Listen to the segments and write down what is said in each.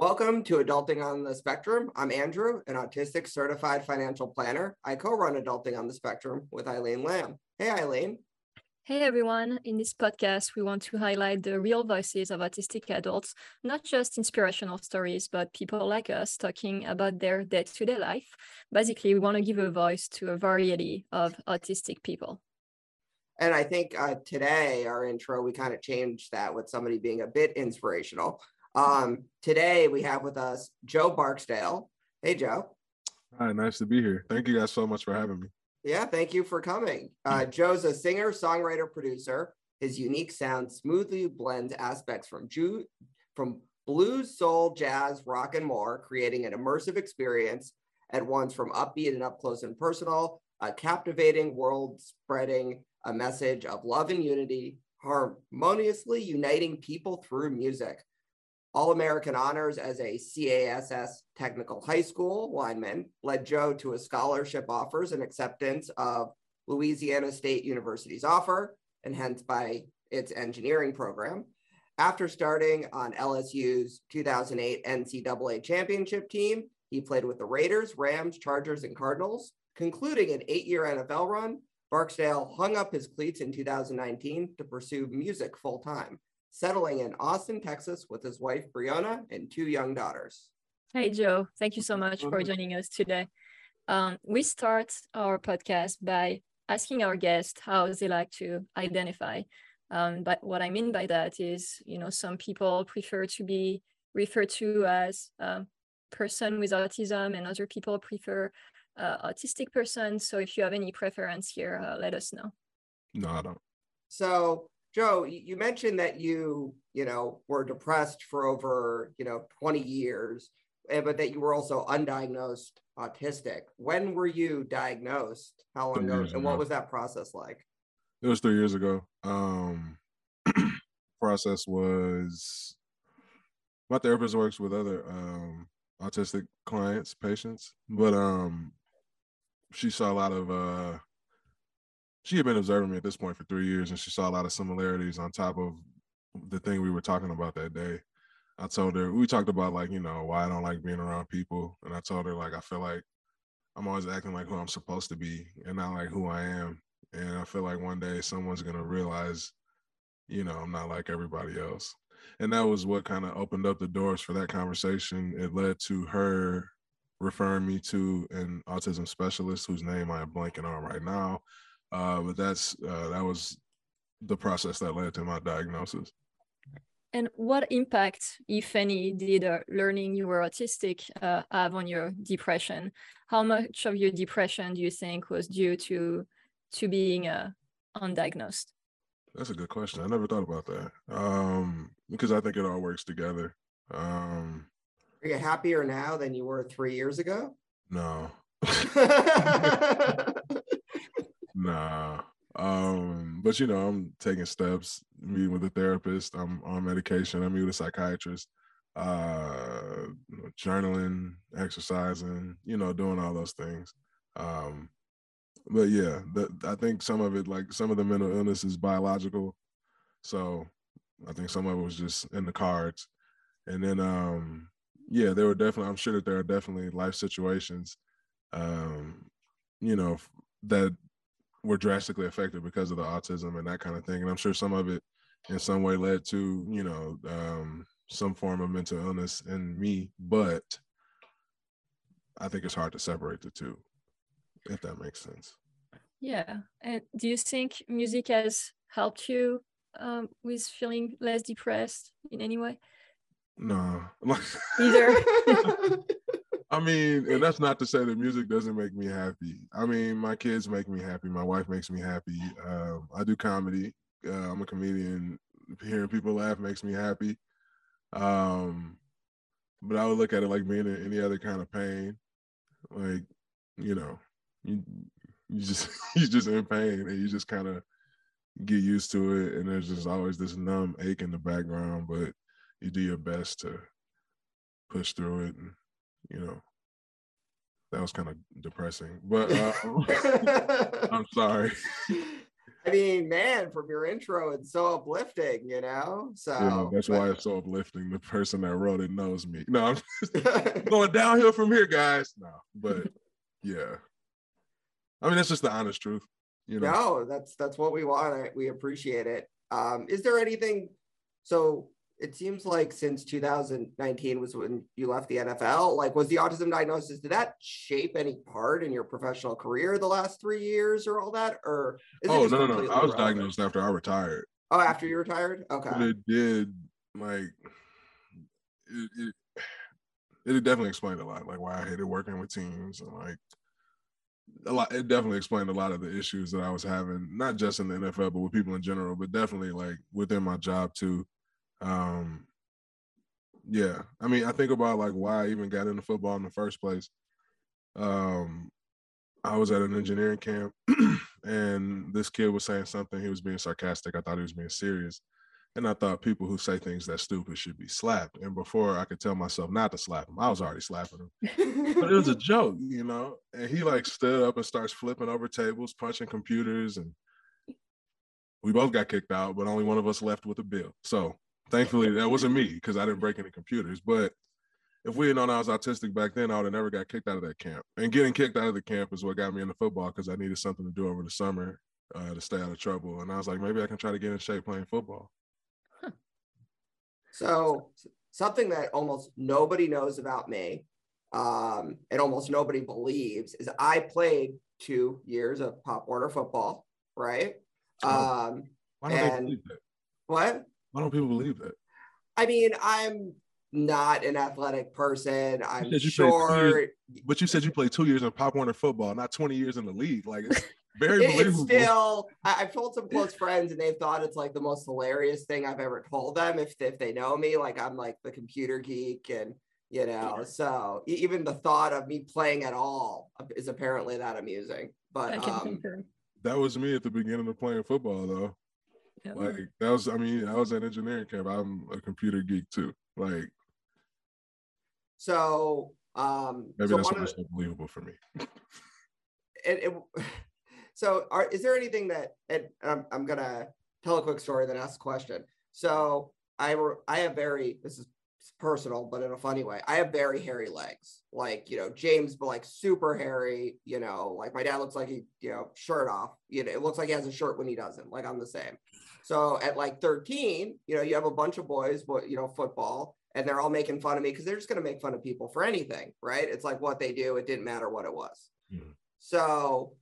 Welcome to Adulting on the Spectrum. I'm Andrew, an autistic certified financial planner. I co-run Adulting on the Spectrum with Eileen Lamb. Hey, Eileen. Hey, everyone. In this podcast, we want to highlight the real voices of autistic adults, not just inspirational stories, but people like us talking about their day-to-day life. Basically, we want to give a voice to a variety of autistic people. And I think today, our intro, we kind of changed that with somebody being a bit inspirational. Today we have with us Joe Barksdale. Hey, Joe. Hi, nice to be here. Thank you guys so much for having me. Yeah, thank you for coming. Joe's a singer, songwriter, producer. His unique sound smoothly blends aspects from blues, soul, jazz, rock, and more, creating an immersive experience at once from upbeat and up close and personal, a captivating world spreading a message of love and unity, harmoniously uniting people through music. All-American honors as a CASS technical high school lineman led Joe to his scholarship offers and acceptance of Louisiana State University's offer, and hence by its engineering program. After starting on LSU's 2008 NCAA championship team, he played with the Raiders, Rams, Chargers, and Cardinals. Concluding an 8-year NFL run, Barksdale hung up his cleats in 2019 to pursue music full-time, settling in Austin, Texas with his wife, Brianna, and two young daughters. Hey, Joe. Thank you so much for joining us today. We start our podcast by asking our guests how they like to identify. But what I mean by that is, you know, some people prefer to be referred to as a person with autism, and other people prefer autistic person. So if you have any preference here, let us know. No, I don't. So, Joe, you mentioned that you were depressed for over, 20 years, but that you were also undiagnosed autistic. When were you diagnosed? How long ago? And what was that process like? It was 3 years ago. Process was, my therapist works with other autistic clients, patients, but she saw a lot of... She had been observing me at this point for 3 years, and she saw a lot of similarities on top of the thing we were talking about that day. I told her, we talked about why I don't like being around people. And I told her I feel like I'm always acting like who I'm supposed to be and not like who I am. And I feel like one day someone's going to realize, I'm not like everybody else. And that was what kind of opened up the doors for that conversation. It led to her referring me to an autism specialist whose name I am blanking on right now. But that was the process that led to my diagnosis. And what impact, if any, did learning you were autistic have on your depression? How much of your depression do you think was due to being undiagnosed? That's a good question. I never thought about that because I think it all works together. Are you happier now than you were 3 years ago? No. Nah, but I'm taking steps, meeting with a therapist, I'm on medication, I'm meeting with a psychiatrist, journaling, exercising, doing all those things. But yeah, I think some of it, some of the mental illness is biological. So I think some of it was just in the cards. And then, I'm sure that there are definitely life situations, that were drastically affected because of the autism and that kind of thing. And I'm sure some of it in some way led to, some form of mental illness in me, but I think it's hard to separate the two, if that makes sense. Yeah. And do you think music has helped you with feeling less depressed in any way? No. Either. I mean, and that's not to say that music doesn't make me happy. I mean, my kids make me happy. My wife makes me happy. I do comedy. I'm a comedian. Hearing people laugh makes me happy. But I would look at it like being in any other kind of pain. You're just in pain, and you just kind of get used to it. And there's just always this numb ache in the background, but you do your best to push through it. And, that was kind of depressing, but I'm sorry. I mean, man, from your intro, it's so uplifting, you know? So yeah, why it's so uplifting. The person that wrote it knows me. No, I'm just going downhill from here, guys. No, but yeah. I mean, that's just the honest truth, you know? No, that's what we want. We appreciate it. Is there anything? So it seems like since 2019 was when you left the NFL, like, was the autism diagnosis, did that shape any part in your professional career the last 3 years or all that? Or is it no. I was diagnosed after I retired. Oh, after you retired? Okay. But it did, like, it definitely explained a lot, like, why I hated working with teams and, like, a lot. It definitely explained a lot of the issues that I was having, not just in the NFL, but with people in general, but definitely, like, within my job, too. Yeah, I mean, I think about like why I even got into football in the first place. I was at an engineering camp and this kid was saying something. He was being sarcastic. I thought he was being serious. And I thought people who say things that stupid should be slapped. And before I could tell myself not to slap him, I was already slapping him. But it was a joke, you know? And he like stood up and starts flipping over tables, punching computers. And we both got kicked out, but only one of us left with a bill. So thankfully, that wasn't me because I didn't break any computers. But if we had known I was autistic back then, I would have never got kicked out of that camp. And getting kicked out of the camp is what got me into football because I needed something to do over the summer to stay out of trouble. And I was like, maybe I can try to get in shape playing football. Huh. So something that almost nobody knows about me and almost nobody believes is I played 2 years of pop order football, right? Why don't they believe that? What? Why don't people believe that? I mean, I'm not an athletic person. I'm short. But you said you played 2 years in Pop Warner football, not 20 years in the league. Like, it's very believable. It's still, I've told some close friends, and they've thought it's, like, the most hilarious thing I've ever told them if they know me. Like, I'm, like, the computer geek and, you know, so even the thought of me playing at all is apparently that amusing. But that was me at the beginning of playing football, though. Like that was, I mean, I was at engineering camp. I'm a computer geek too. Like, so maybe that's almost unbelievable for me. Is there anything that? And I'm gonna tell a quick story, then ask a question. So this is personal, but in a funny way. I have very hairy legs, like, you know, James, but like super hairy. You know, like my dad looks like he, you know, shirt off. You know, it looks like he has a shirt when he doesn't. Like I'm the same. So at like 13, you know, you have a bunch of boys, but you know, football, and they're all making fun of me because they're just going to make fun of people for anything, right? It's like what they do. It didn't matter what it was. Yeah. So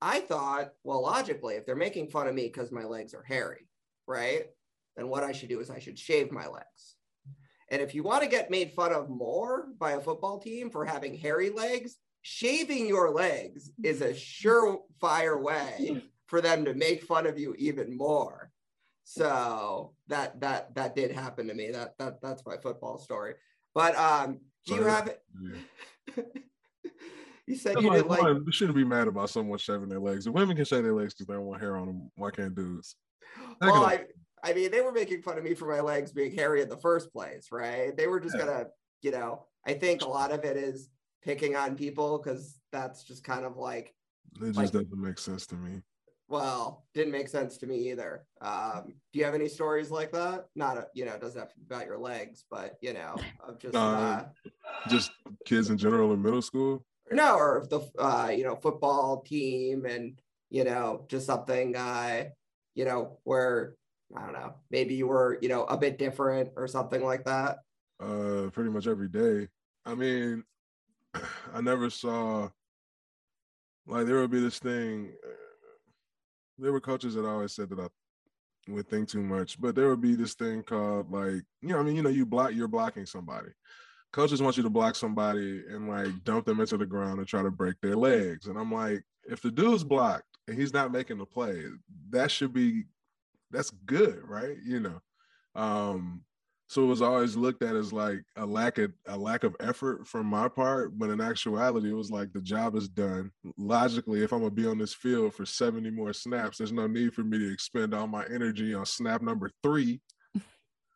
I thought, well, logically, if they're making fun of me because my legs are hairy, right? Then what I should do is I should shave my legs. And if you want to get made fun of more by a football team for having hairy legs, shaving your legs is a surefire way for them to make fun of you even more. So that did happen to me. That's my football story. But you have yeah. You said that's you didn't like. We shouldn't be mad about someone shaving their legs. If women can shave their legs because they don't want hair on them, why can't dudes? Well, I mean, they were making fun of me for my legs being hairy in the first place, right? They were just gonna, you know. I think a lot of it is picking on people because that's just kind of like. It just doesn't make sense to me. Well, didn't make sense to me either. Do you have any stories like that? It doesn't have to be about your legs, but, you know, of just... just kids in general in middle school? No, or the, you know, football team and, you know, just something, you know, where, I don't know, maybe you were, you know, a bit different or something like that? Pretty much every day. I mean, I never saw... Like, there would be this thing... There were coaches that always said that I would think too much, but there would be this thing called, like, you know, I mean, you know, you're blocking somebody. Coaches want you to block somebody and like dump them into the ground and try to break their legs. And I'm like, if the dude's blocked and he's not making the play, that's good, right? You know? So it was always looked at as like a lack of effort from my part, but in actuality, it was like the job is done. Logically, if I'm gonna be on this field for 70 more snaps, there's no need for me to expend all my energy on snap number 3.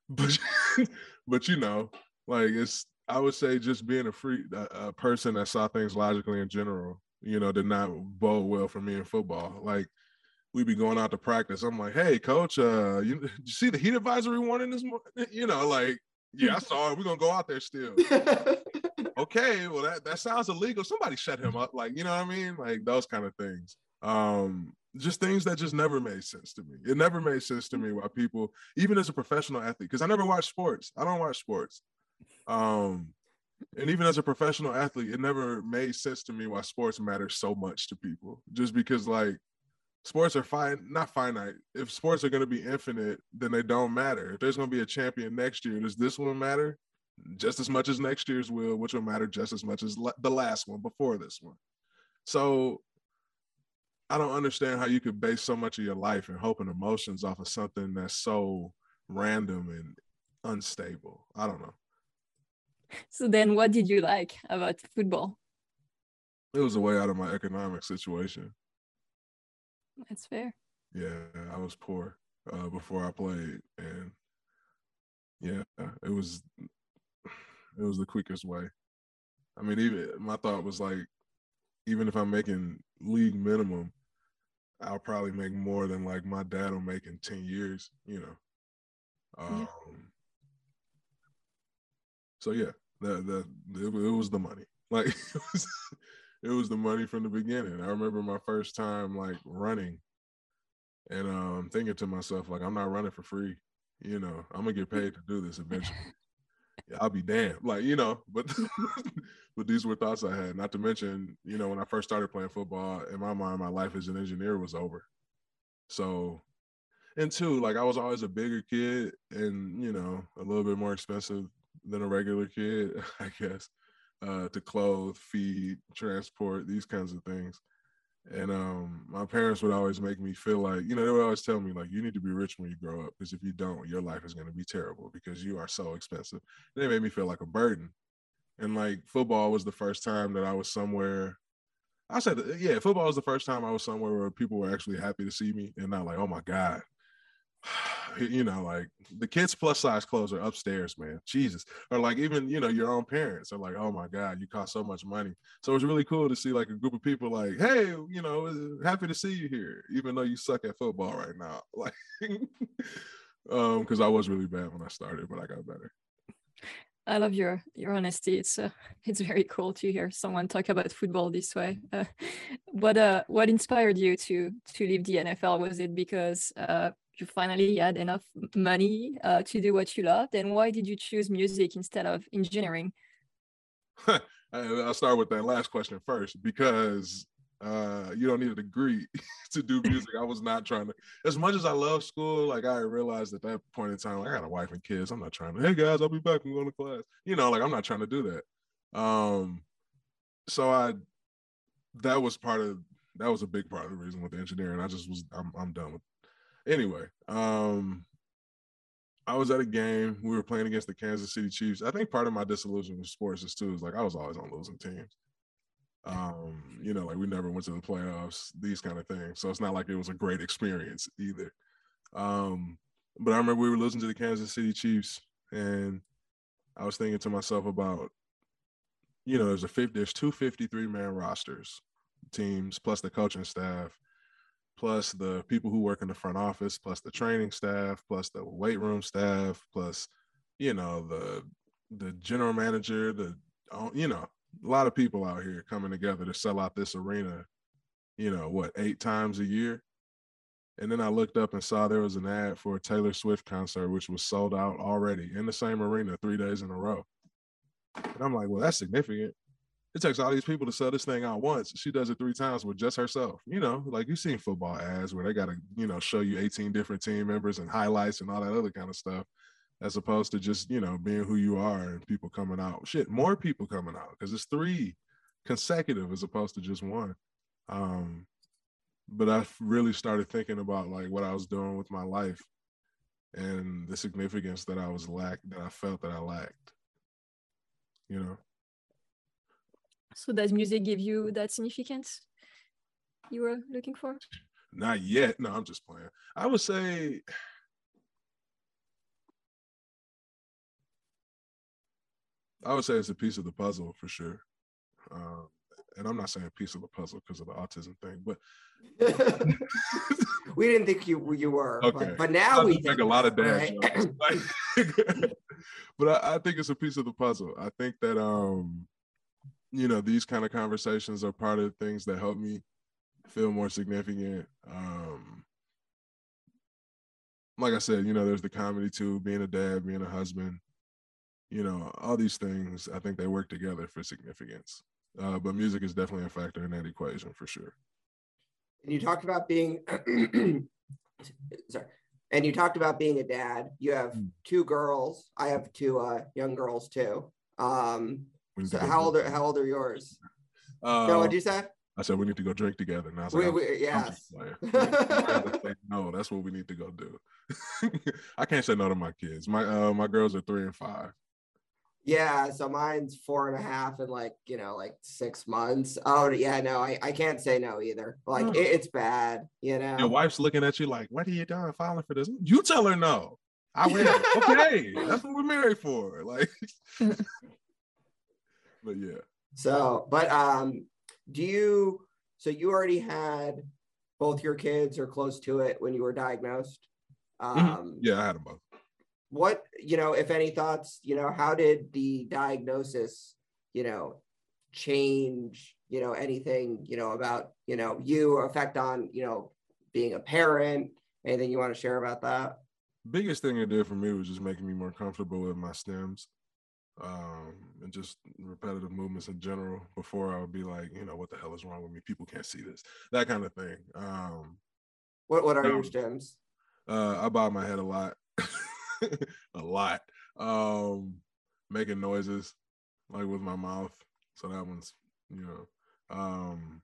But you know, like I would say just being a person that saw things logically in general, you know, did not bode well for me in football. Like we'd be going out to practice. I'm like, hey, coach, did you see the heat advisory warning this morning? You know, like, yeah, I saw it. We're going to go out there still. Okay, well, that sounds illegal. Somebody shut him up. Like, you know what I mean? Like, those kind of things. Just things that just never made sense to me. It never made sense to me why people, even as a professional athlete, because I never watched sports. I don't watch sports. And even as a professional athlete, it never made sense to me why sports matter so much to people. Just because, like, sports are not finite. If sports are going to be infinite, then they don't matter. If there's going to be a champion next year, does this one matter just as much as next year's will, which will matter just as much as the last one before this one? So I don't understand how you could base so much of your life and hope and emotions off of something that's so random and unstable. I don't know. So then what did you like about football? It was a way out of my economic situation. That's fair. Yeah, I was poor before I played. And yeah, it was the quickest way. I mean, even my thought was like, even if I'm making league minimum, I'll probably make more than like my dad will make in 10 years, you know. So yeah, it was the money. Like it was the money from the beginning. I remember my first time like running and thinking to myself, like, I'm not running for free. You know, I'm gonna get paid to do this eventually. Yeah, I'll be damned. Like, you know, but these were thoughts I had. Not to mention, you know, when I first started playing football, in my mind, my life as an engineer was over. So, and two, like I was always a bigger kid and, you know, a little bit more expensive than a regular kid, I guess, to clothe, feed, transport, these kinds of things. And my parents would always make me feel like, you know, they would always tell me, like, you need to be rich when you grow up, because if you don't, your life is going to be terrible because you are so expensive. And they made me feel like a burden. And, like, football was the first time that I was somewhere. I said, yeah, football was the first time I was somewhere where people were actually happy to see me and not like, oh, my God. You know, like the kids' plus size clothes are upstairs, man. Jesus. Or like even, you know, your own parents are like, oh my God, you cost so much money. So it's really cool to see like a group of people like, hey, you know, happy to see you here, even though you suck at football right now. Like, because I was really bad when I started, but I got better. I love your honesty. It's very cool to hear someone talk about football this way. What inspired you to leave the NFL? Was it because you finally had enough money to do what you loved? And why did you choose music instead of engineering? I'll start with that last question first, because you don't need a degree to do music. I was not trying to, as much as I love school, like I realized at that point in time, like, I got a wife and kids. I'm not trying to, hey guys, I'll be back, I'm going to class. You know, like I'm not trying to do that. That was a big part of the reason with engineering. I'm done with it. Anyway, I was at a game. We were playing against the Kansas City Chiefs. I think part of my disillusion with sports is like I was always on losing teams. You know, like we never went to the playoffs, these kind of things. So it's not like it was a great experience either. But I remember we were listening to the Kansas City Chiefs, and I was thinking to myself about, you know, there's two 53-man rosters, teams, plus the coaching staff, plus the people who work in the front office, plus the training staff, plus the weight room staff, plus, you know, the general manager, you know, a lot of people out here coming together to sell out this arena, you know, 8 times a year. And then I looked up and saw there was an ad for a Taylor Swift concert, which was sold out already in the same arena 3 days in a row. And I'm like, well, that's significant. It takes all these people to sell this thing out once. She does it 3 times with just herself. You know, like you've seen football ads where they got to, you know, show you 18 different team members and highlights and all that other kind of stuff, as opposed to just, you know, being who you are and people coming out. Shit, more people coming out because it's 3 consecutive as opposed to just 1. But I really started thinking about like what I was doing with my life and the significance that I felt that I lacked, you know. So does music give you that significance you were looking for? Not yet. No, I'm just playing. I would say it's a piece of the puzzle for sure. and I'm not saying piece of the puzzle because of the autism thing, but we didn't think you were. Okay. But now we think a lot of dad jokes. Right? But I think it's a piece of the puzzle. I think that you know, these kind of conversations are part of things that help me feel more significant. Like I said, you know, there's the comedy too, being a dad, being a husband, you know, all these things, I think they work together for significance. But music is definitely a factor in that equation for sure. And you talked about being, sorry. And you talked about being a dad. You have two girls. I have two young girls too. So how old are yours? No, what'd you say? I said, we need to go drink together. And I was like, yes. No, that's what we need to go do. I can't say no to my kids. My girls are 3 and 5. Yeah, so mine's 4.5 and like 6 months. Oh, yeah, no, I can't say no either. Like, it's bad, you know? Your wife's looking at you like, what are you doing falling for this? You tell her no. I will. Okay, that's what we're married for. Like, but yeah. So, but, so you already had both your kids or close to it when you were diagnosed? Yeah, I had them both. What, if any thoughts, how did the diagnosis, change, anything, about, you effect on, being a parent, anything you want to share about that? Biggest thing it did for me was just making me more comfortable with my stems. And just repetitive movements in general. Before I would be like, what the hell is wrong with me? People can't see this, that kind of thing. What are your stems? I bob my head a lot, a lot. Making noises like with my mouth. So that one's, rubbing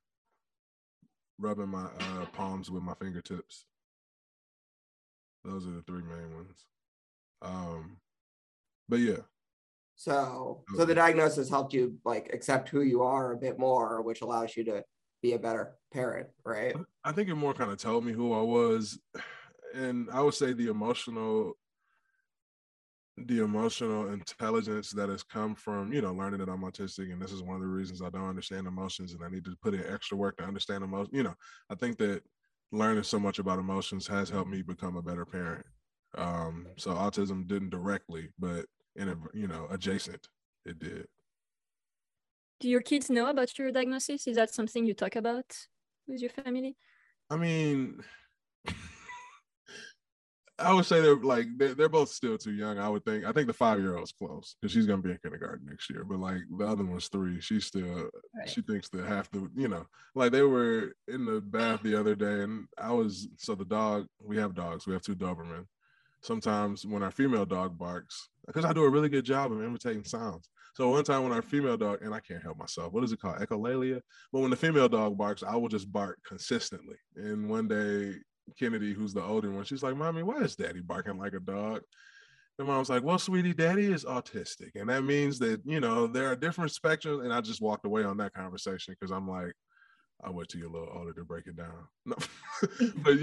my palms with my fingertips. Those are the three main ones. But yeah. So the diagnosis helped you accept who you are a bit more, which allows you to be a better parent, right? I think it more kind of told me who I was, and I would say the emotional intelligence that has come from learning that I'm autistic, and this is one of the reasons I don't understand emotions, and I need to put in extra work to understand emotions. I think that learning so much about emotions has helped me become a better parent. So autism didn't directly, but adjacent, it did. Do your kids know about your diagnosis? Is that something you talk about with your family? I mean, I would say they're both still too young. I think the 5-year-old's close because she's gonna be in kindergarten next year. But the other one's 3. She's still right. She thinks that half the they were in the bath the other day, and the dog. We have dogs. We have 2 Doberman. Sometimes when our female dog barks, because I do a really good job of imitating sounds. So one time when our female dog, and I can't help myself, what is it called? Echolalia? But when the female dog barks, I will just bark consistently. And one day, Kennedy, who's the older one, she's like, Mommy, why is Daddy barking like a dog? And Mom's like, well, sweetie, Daddy is autistic. And that means that, there are different spectrums. And I just walked away on that conversation because I'm like, I wait till you're a little older to break it down. No. But,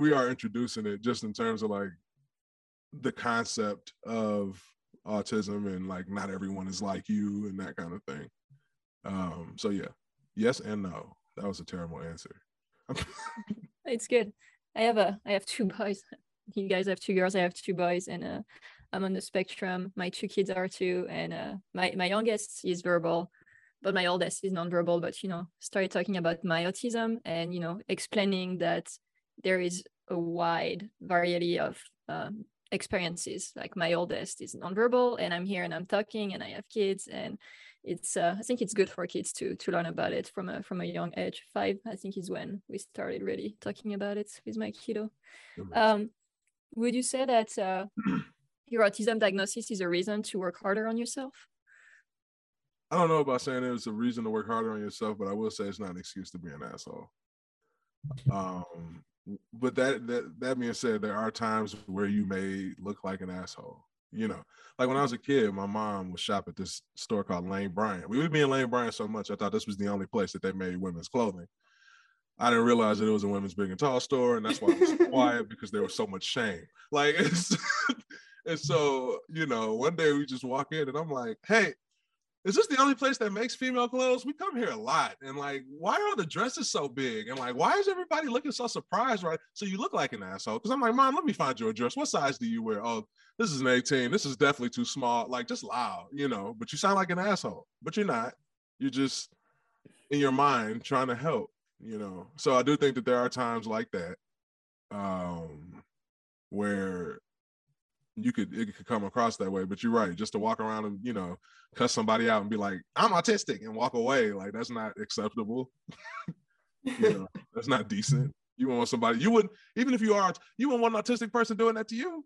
we are introducing it just in terms of the concept of autism and not everyone is like you and that kind of thing. So yeah, yes and no. That was a terrible answer. It's good. I have 2 boys. You guys have 2 girls. I have 2 boys, and I'm on the spectrum. My 2 kids are too, and my youngest is verbal, but my oldest is nonverbal. But started talking about my autism and explaining that there is a wide variety of experiences. My oldest is nonverbal, and I'm here and I'm talking and I have kids, and it's I think it's good for kids to learn about it from a young age. 5 I think is when we started really talking about it with my kiddo. Would you say that your autism diagnosis is a reason to work harder on yourself? I don't know about saying it's a reason to work harder on yourself, but I will say it's not an excuse to be an asshole. But that being said, there are times where you may look like an asshole. When I was a kid, my mom would shop at this store called Lane Bryant. We would be in Lane Bryant so much, I thought this was the only place that they made women's clothing. I didn't realize that it was a women's big and tall store, and that's why I was quiet because there was so much shame. And so, one day we just walk in, and I'm like, hey, is this the only place that makes female clothes? We come here a lot. And like, why are the dresses so big? And like, why is everybody looking so surprised, right? So you look like an asshole. Cause I'm like, Mom, let me find you a dress. What size do you wear? Oh, this is an 18. This is definitely too small. Like, just loud, you know, but you sound like an asshole, but you're not. You're just in your mind trying to help, you know? So I do think that there are times like that where it could come across that way, but you're right. Just to walk around and, you know, cuss somebody out and be like, I'm autistic and walk away. Like, that's not acceptable. You know, that's not decent. You want somebody, you wouldn't, even if you are, you wouldn't want an autistic person doing that to you.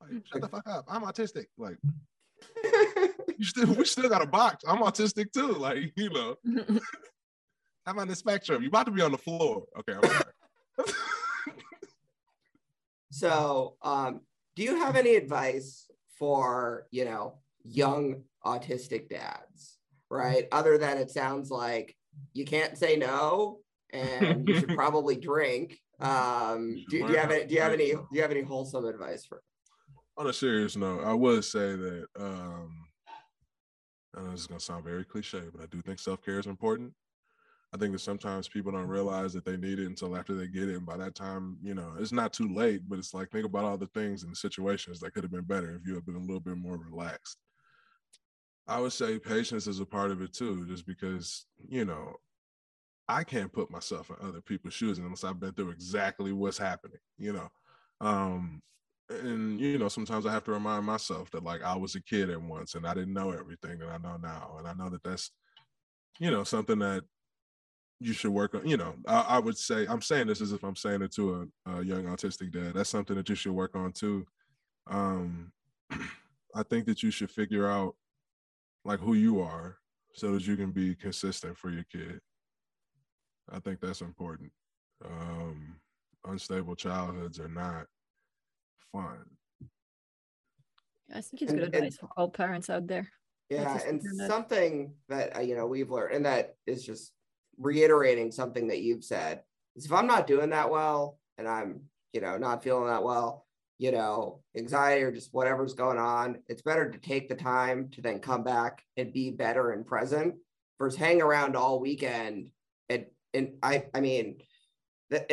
Like, shut the fuck up. I'm autistic. Like, we still got a box. I'm autistic too. Like, you know, I'm on the spectrum. You're about to be on the floor. Okay. I'm all right. So, do you have any advice for, you know, young autistic dads, right? Other than it sounds like you can't say no and you should probably drink. Do you have any wholesome advice for? On a serious note, I would say that I know this is going to sound very cliche, but I do think self-care is important. I think that sometimes people don't realize that they need it until after they get it. And by that time, you know, it's not too late, but it's like, think about all the things and the situations that could have been better if you had been a little bit more relaxed. I would say patience is a part of it too, just because, you know, I can't put myself in other people's shoes unless I've been through exactly what's happening, you know? And, you know, sometimes I have to remind myself that like I was a kid at once and I didn't know everything that I know now. And I know that that's, you know, something that you should work on, you know, I would say, I'm saying this as if I'm saying it to a young autistic dad. That's something that you should work on too. I think that you should figure out like who you are so that you can be consistent for your kid. I think that's important. Unstable childhoods are not fun. I think it's good advice for all parents out there. Yeah, and something that, you know, we've learned, and that is just reiterating something that you've said, is if I'm not doing that well and I'm, you know, not feeling that well, you know, anxiety or just whatever's going on, it's better to take the time to then come back and be better and present versus hang around all weekend and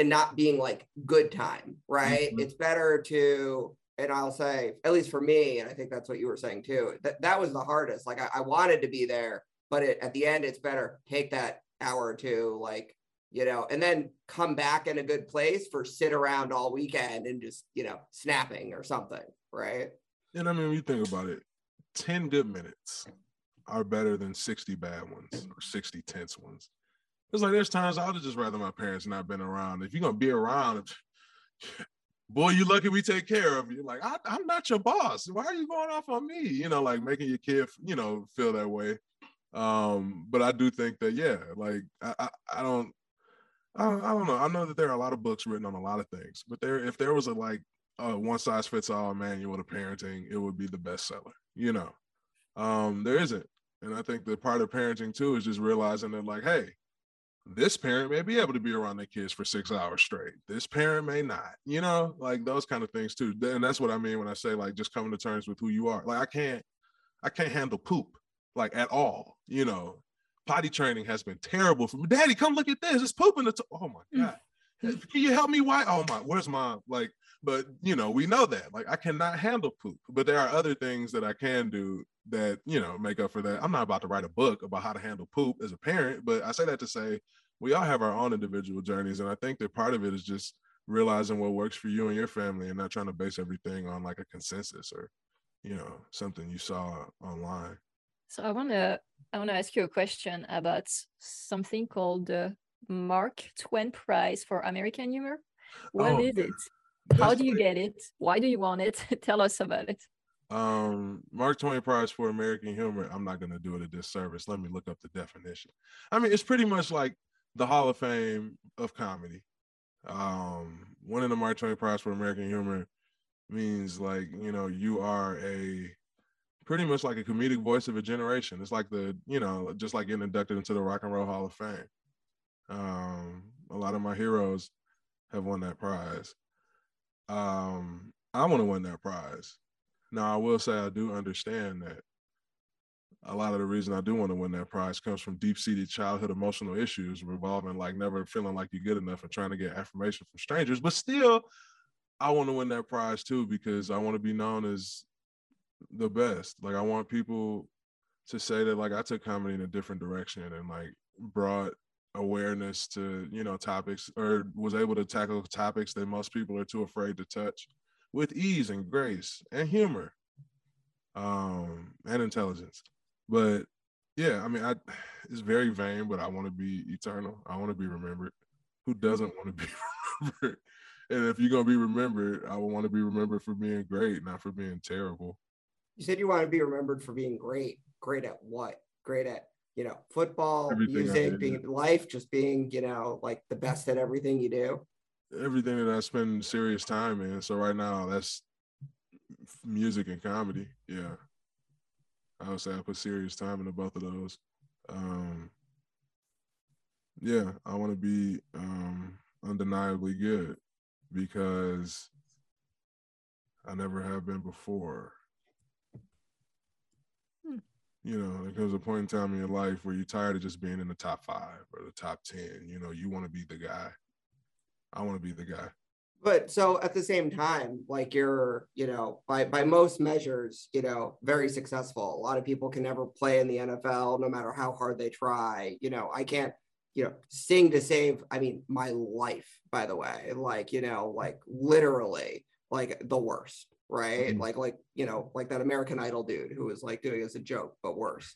not being like good time, right? Mm-hmm. It's better to, and I'll say, at least for me, and I think that's what you were saying too, that was the hardest. Like I wanted to be there, but at the end, it's better take that hour or two, like, you know, and then come back in a good place for sit around all weekend and just, you know, snapping or something, right? And I mean, when you think about it, 10 good minutes are better than 60 bad ones or 60 tense ones. It's like, there's times I would have just rather my parents not been around. If you're going to be around, boy, you lucky we take care of you. Like, I'm not your boss. Why are you going off on me? You know, like making your kid, you know, feel that way. But I do think that, yeah, like I don't know. I know that there are a lot of books written on a lot of things, but if there was a one size fits all manual to parenting, it would be the bestseller, you know. There isn't. And I think that part of parenting too is just realizing that like, hey, this parent may be able to be around their kids for 6 hours straight. This parent may not, you know, like those kind of things too. And that's what I mean when I say like just coming to terms with who you are. Like I can't handle poop. Like at all, you know, potty training has been terrible for me. Daddy, come look at this. It's pooping. Oh my God. Can you help me? Why? Oh my, where's mom? Like, but you know, we know that like I cannot handle poop, but there are other things that I can do that, you know, make up for that. I'm not about to write a book about how to handle poop as a parent, but I say that to say, we all have our own individual journeys. And I think that part of it is just realizing what works for you and your family and not trying to base everything on like a consensus or, you know, something you saw online. So I want to ask you a question about something called the Mark Twain Prize for American Humor. What is it? How do you get it? Why do you want it? Tell us about it. Mark Twain Prize for American Humor. I'm not going to do it a disservice. Let me look up the definition. I mean, it's pretty much like the Hall of Fame of comedy. Winning the Mark Twain Prize for American Humor means like, you know, you are a pretty much like a comedic voice of a generation. It's like the, you know, just like getting inducted into the Rock and Roll Hall of Fame. A lot of my heroes have won that prize. I want to win that prize. Now, I will say I do understand that a lot of the reason I do want to win that prize comes from deep-seated childhood emotional issues revolving like never feeling like you're good enough and trying to get affirmation from strangers. But still, I want to win that prize too, because I want to be known as the best. Like, I want people to say that, like, I took comedy in a different direction and, like, brought awareness to, you know, topics, or was able to tackle topics that most people are too afraid to touch with ease and grace and humor. And intelligence. But yeah, I mean, it's very vain, but I want to be eternal. I want to be remembered. Who doesn't want to be remembered? And if you're going to be remembered, I want to be remembered for being great, not for being terrible. You said you want to be remembered for being great. Great at what? Great at, you know, football, everything, music, being life, just being, you know, like the best at everything you do. Everything that I spend serious time in. So right now, that's music and comedy. Yeah, I would say I put serious time into both of those. Yeah, I want to be undeniably good, because I never have been before. You know, there comes a point in time in your life where you're tired of just being in the top 5 or the top 10. You know, you want to be the guy. I want to be the guy. But so at the same time, like, you're, you know, by most measures, you know, very successful. A lot of people can never play in the NFL, no matter how hard they try. You know, I can't, you know, sing to save, I mean, my life, by the way, like, you know, like literally like the worst, right? Mm-hmm. Like, you know, like that American Idol dude who was like doing it as a joke, but worse.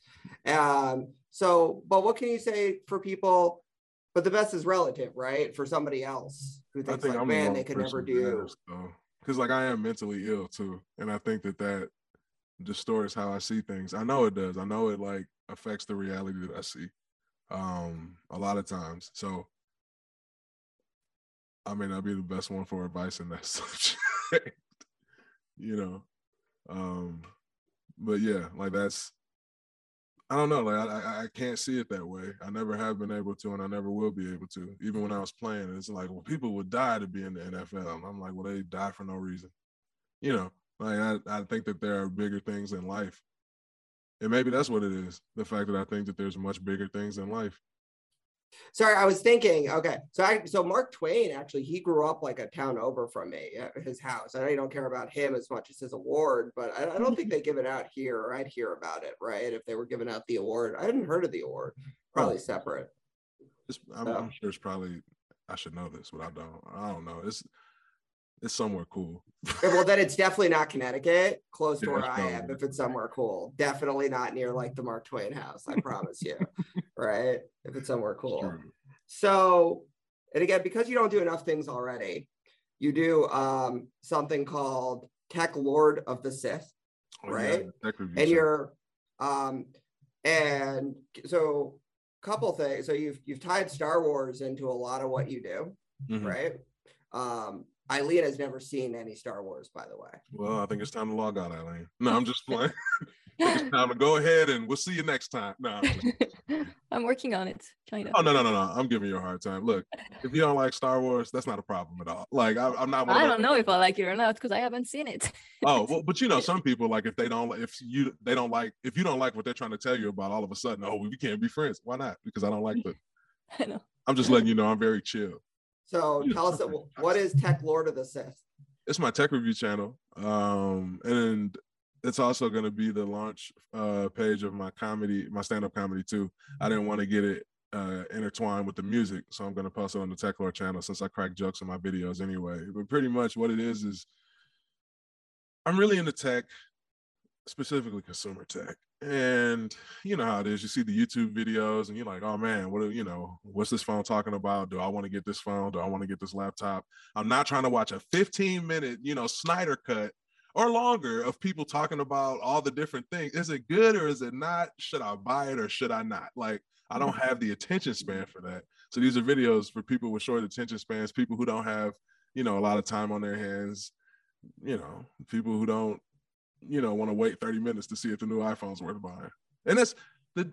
So, but what can you say for people? But the best is relative, right? For somebody else who thinks, like, man, they could never do. Because, like, I am mentally ill, too. And I think that distorts how I see things. I know it does. I know it, like, affects the reality that I see a lot of times. So I may not be the best one for advice in that subject, you know. But, yeah, like, that's, I don't know, like, I can't see it that way. I never have been able to, and I never will be able to. Even when I was playing, it's like, well, people would die to be in the NFL. And I'm like, well, they die for no reason. You know, like, I think that there are bigger things in life. And maybe that's what it is, the fact that I think that there's much bigger things in life. Sorry, I was thinking, okay, so Mark Twain, actually, he grew up like a town over from me at his house. I know you don't care about him as much as his award, but I don't think they give it out here, or I'd hear about it, right? If they were giving out the award. I hadn't heard of the award, probably separate. I'm sure it's probably, I should know this, but I don't know. It's somewhere cool. Well, then it's definitely not Connecticut, close to where I am, if it's somewhere cool. Definitely not near, like, the Mark Twain house, I promise you, right? If it's somewhere cool. Sure. So, and again, because you don't do enough things already, you do something called Tech Lord of the Sith, right? Yeah, and you're, and so a couple things. So you've tied Star Wars into a lot of what you do, mm-hmm. right? Eileen has never seen any Star Wars, by the way. Well, I think it's time to log out, Eileen. No, I'm just playing. It's time to go ahead, and we'll see you next time. No, I'm working on it, kind of. Oh, no. I'm giving you a hard time. Look, if you don't like Star Wars, that's not a problem at all. Like, I'm not one of those. I don't know if I like it or not, because I haven't seen it. Oh, well, but you know, some people, like, if you don't like what they're trying to tell you about, all of a sudden, oh, we can't be friends. Why not? Because I don't like it. I know. I'm just letting you know I'm very chill. So tell us, what is Tech Lord of the Sith? It's my tech review channel. And it's also going to be the launch page of my stand-up comedy too. I didn't want to get it intertwined with the music. So I'm going to post it on the Tech Lord channel, since I crack jokes in my videos anyway. But pretty much what it is I'm really into tech, specifically consumer tech. And you know how it is, you see the YouTube videos and you're like, oh man, what's this phone talking about? Do I want to get this phone? Do I want to get this laptop? I'm not trying to watch a 15-minute, Snyder cut or longer of people talking about all the different things. Is it good or is it not? Should I buy it or should I not? Like, I don't have the attention span for that. So these are videos for people with short attention spans, people who don't have, a lot of time on their hands, people who don't, want to wait 30 minutes to see if the new iPhone's worth buying. And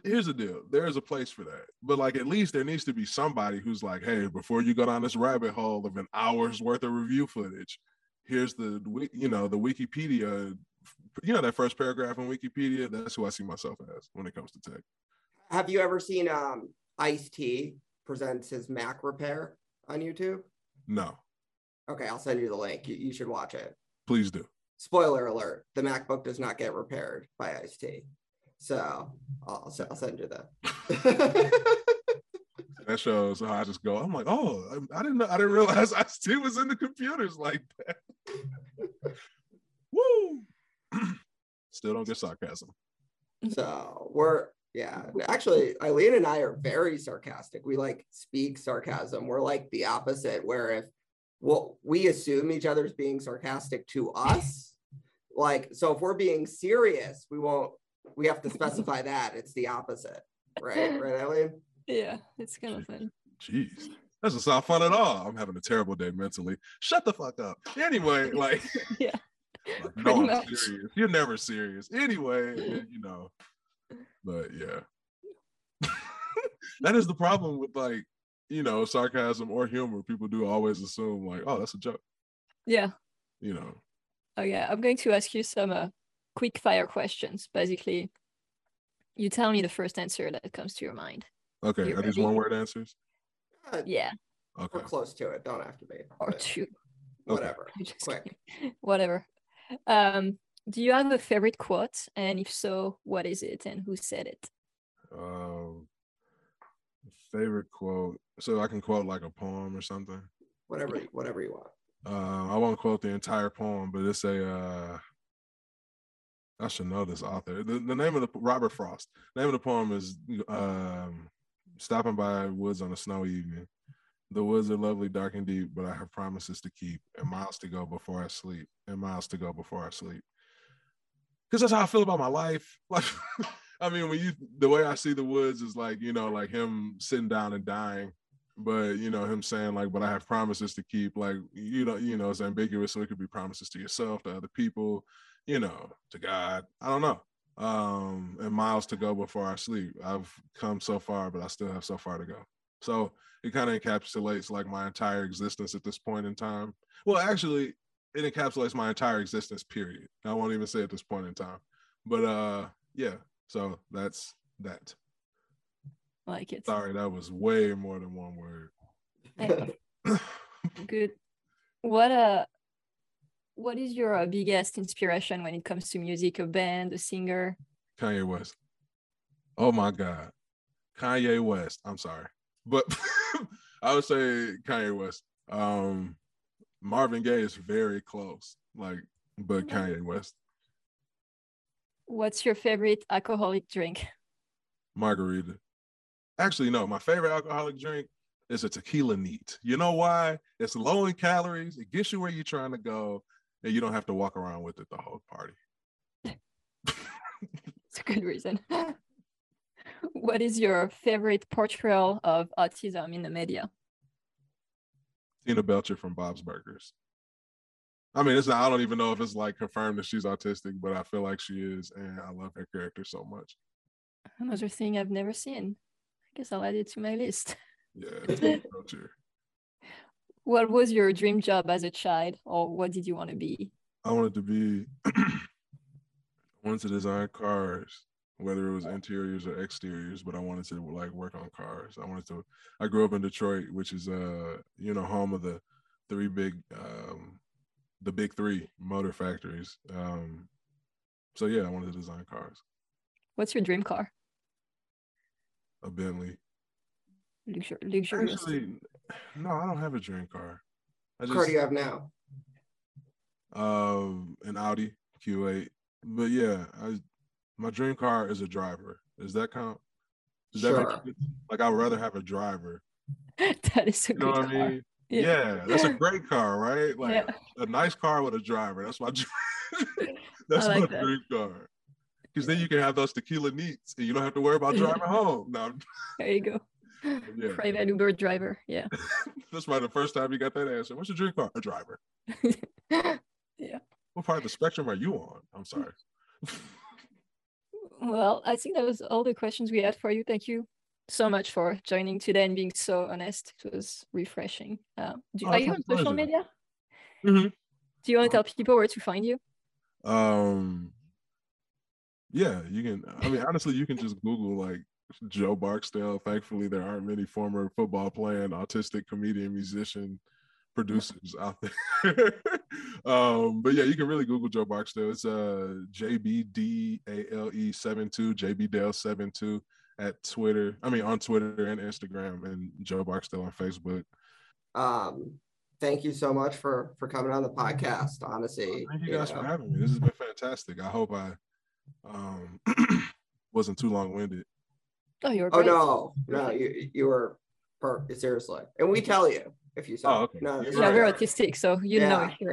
here's the deal. There is a place for that. But like, at least there needs to be somebody who's like, hey, before you go down this rabbit hole of an hour's worth of review footage, here's the Wikipedia you know, that first paragraph on Wikipedia, that's who I see myself as when it comes to tech. Have you ever seen Ice-T presents his Mac repair on YouTube? No. Okay, I'll send you the link. You should watch it. Please do. Spoiler alert, the MacBook does not get repaired by Ice-T. So I'll send you that. That shows how I just go. I'm like, oh, I didn't know. I didn't realize Ice-T was in the computers like that. Woo! Still don't get sarcasm. So actually, Eileen and I are very sarcastic. We like speak sarcasm. We're like the opposite, where if we assume each other's being sarcastic to us. Like, so if we're being serious, we have to specify that it's the opposite. Right, Eileen? Yeah, it's kind of fun. Jeez, that doesn't sound fun at all. I'm having a terrible day mentally. Shut the fuck up. Anyway, like, yeah, like, no, I'm serious. You're never serious. Anyway, you know, but yeah, that is the problem with, like, you know, sarcasm or humor. People do always assume, like, oh, that's a joke. Yeah. You know. Oh yeah, I'm going to ask you some quick fire questions. Basically, you tell me the first answer that comes to your mind. Okay, are these one-word answers? Yeah. Okay. We're close to it. Don't have to be. Or two. Whatever. Okay. Quick. Whatever. Do you have a favorite quote? And if so, what is it and who said it? Favorite quote. So I can quote like a poem or something? Whatever you want. I won't quote the entire poem, but it's a... I should know this author. The name of the Robert Frost. The name of the poem is... Stopping by Woods on a Snowy Evening. The woods are lovely, dark and deep, but I have promises to keep, and miles to go before I sleep, Because that's how I feel about my life. Like, I mean, the way I see the woods is like, you know, like him sitting down and dying, but, you know, him saying like, but I have promises to keep, like, you know, it's ambiguous, so it could be promises to yourself, to other people, you know, to God, I don't know. And miles to go before I sleep. I've come so far, but I still have so far to go. So it kind of encapsulates like my entire existence at this point in time. Well, actually, it encapsulates my entire existence, period. I won't even say at this point in time, but yeah, so that's that. I like it. Sorry, that was way more than one word. Good. What is your biggest inspiration when it comes to music, a band, a singer? Kanye West. Oh my God. Kanye West. I'm sorry. But I would say Kanye West. Marvin Gaye is very close, like, but Kanye West. What's your favorite alcoholic drink? Margarita. Actually, no, my favorite alcoholic drink is a tequila neat. You know why? It's low in calories. It gets you where you're trying to go. And you don't have to walk around with it the whole party. It's a good reason. What is your favorite portrayal of autism in the media? Tina Belcher from Bob's Burgers. I mean, I don't even know if it's like confirmed that she's autistic, but I feel like she is, and I love her character so much. Another thing I've never seen. I guess I'll add it to my list. Yeah, Tina Belcher. What was your dream job as a child, or what did you want to be? I wanted to design cars, whether it was interiors or exteriors, but I wanted to like work on cars. I grew up in Detroit, which is, you know, home of the big three motor factories. So yeah, I wanted to design cars. What's your dream car? A Bentley. Luxurious. Actually, no, I don't have a dream car. What car do you have now? An Audi Q8. But yeah, my dream car is a driver. Does that count? Sure. Like, I'd rather have a driver. That is a good car. I mean? Yeah, that's a great car, right? Like, a nice car with a driver. That's my dream. That's like my dream car. Because then you can have those tequila neats, and you don't have to worry about driving home. No. There you go. Yeah. Private Uber driver, yeah. That's right. The first time you got that answer. What's your dream car? A driver. Yeah. What part of the spectrum are you on? I'm sorry. Well, I think that was all the questions we had for you. Thank you so much for joining today and being so honest. It was refreshing. Are you on social media? Mm-hmm. Do you want to tell people where to find you? Yeah, you can. I mean, honestly, you can just Google like Joe Barksdale. Thankfully, there aren't many former football playing, autistic comedian, musician, producers out there. But yeah, you can really Google Joe Barksdale. It's JBDALE72, JBDale72 at Twitter. I mean, on Twitter and Instagram, and Joe Barksdale on Facebook. Thank you so much for coming on the podcast. Honestly, thank you guys for having me. This has been fantastic. I hope I wasn't too long-winded. Oh, you were great. Oh no, you were perfect, seriously. And we tell you if you saw. Oh, okay. No, yeah, right. We're autistic, so know you're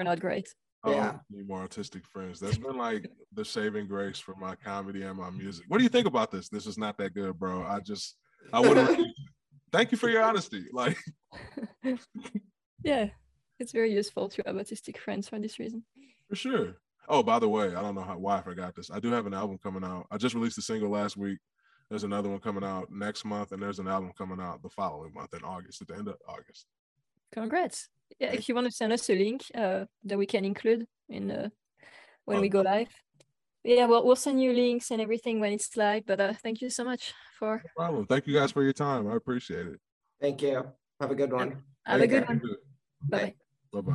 not great. I need more autistic friends. That's been like the saving grace for my comedy and my music. What do you think about this? This is not that good, bro. I wouldn't. Thank you for your honesty. Like, yeah, it's very useful to have autistic friends for this reason. For sure. Oh, by the way, I don't know why I forgot this. I do have an album coming out. I just released a single last week. There's another one coming out next month, and there's an album coming out the following month in August, at the end of August. Congrats. Yeah, if you want to send us a link that we can include in when we go live. Yeah, well, we'll send you links and everything when it's live, but thank you so much for... No problem. Thank you guys for your time. I appreciate it. Thank you. Have a good one. Have a good one. Bye-bye. Bye-bye.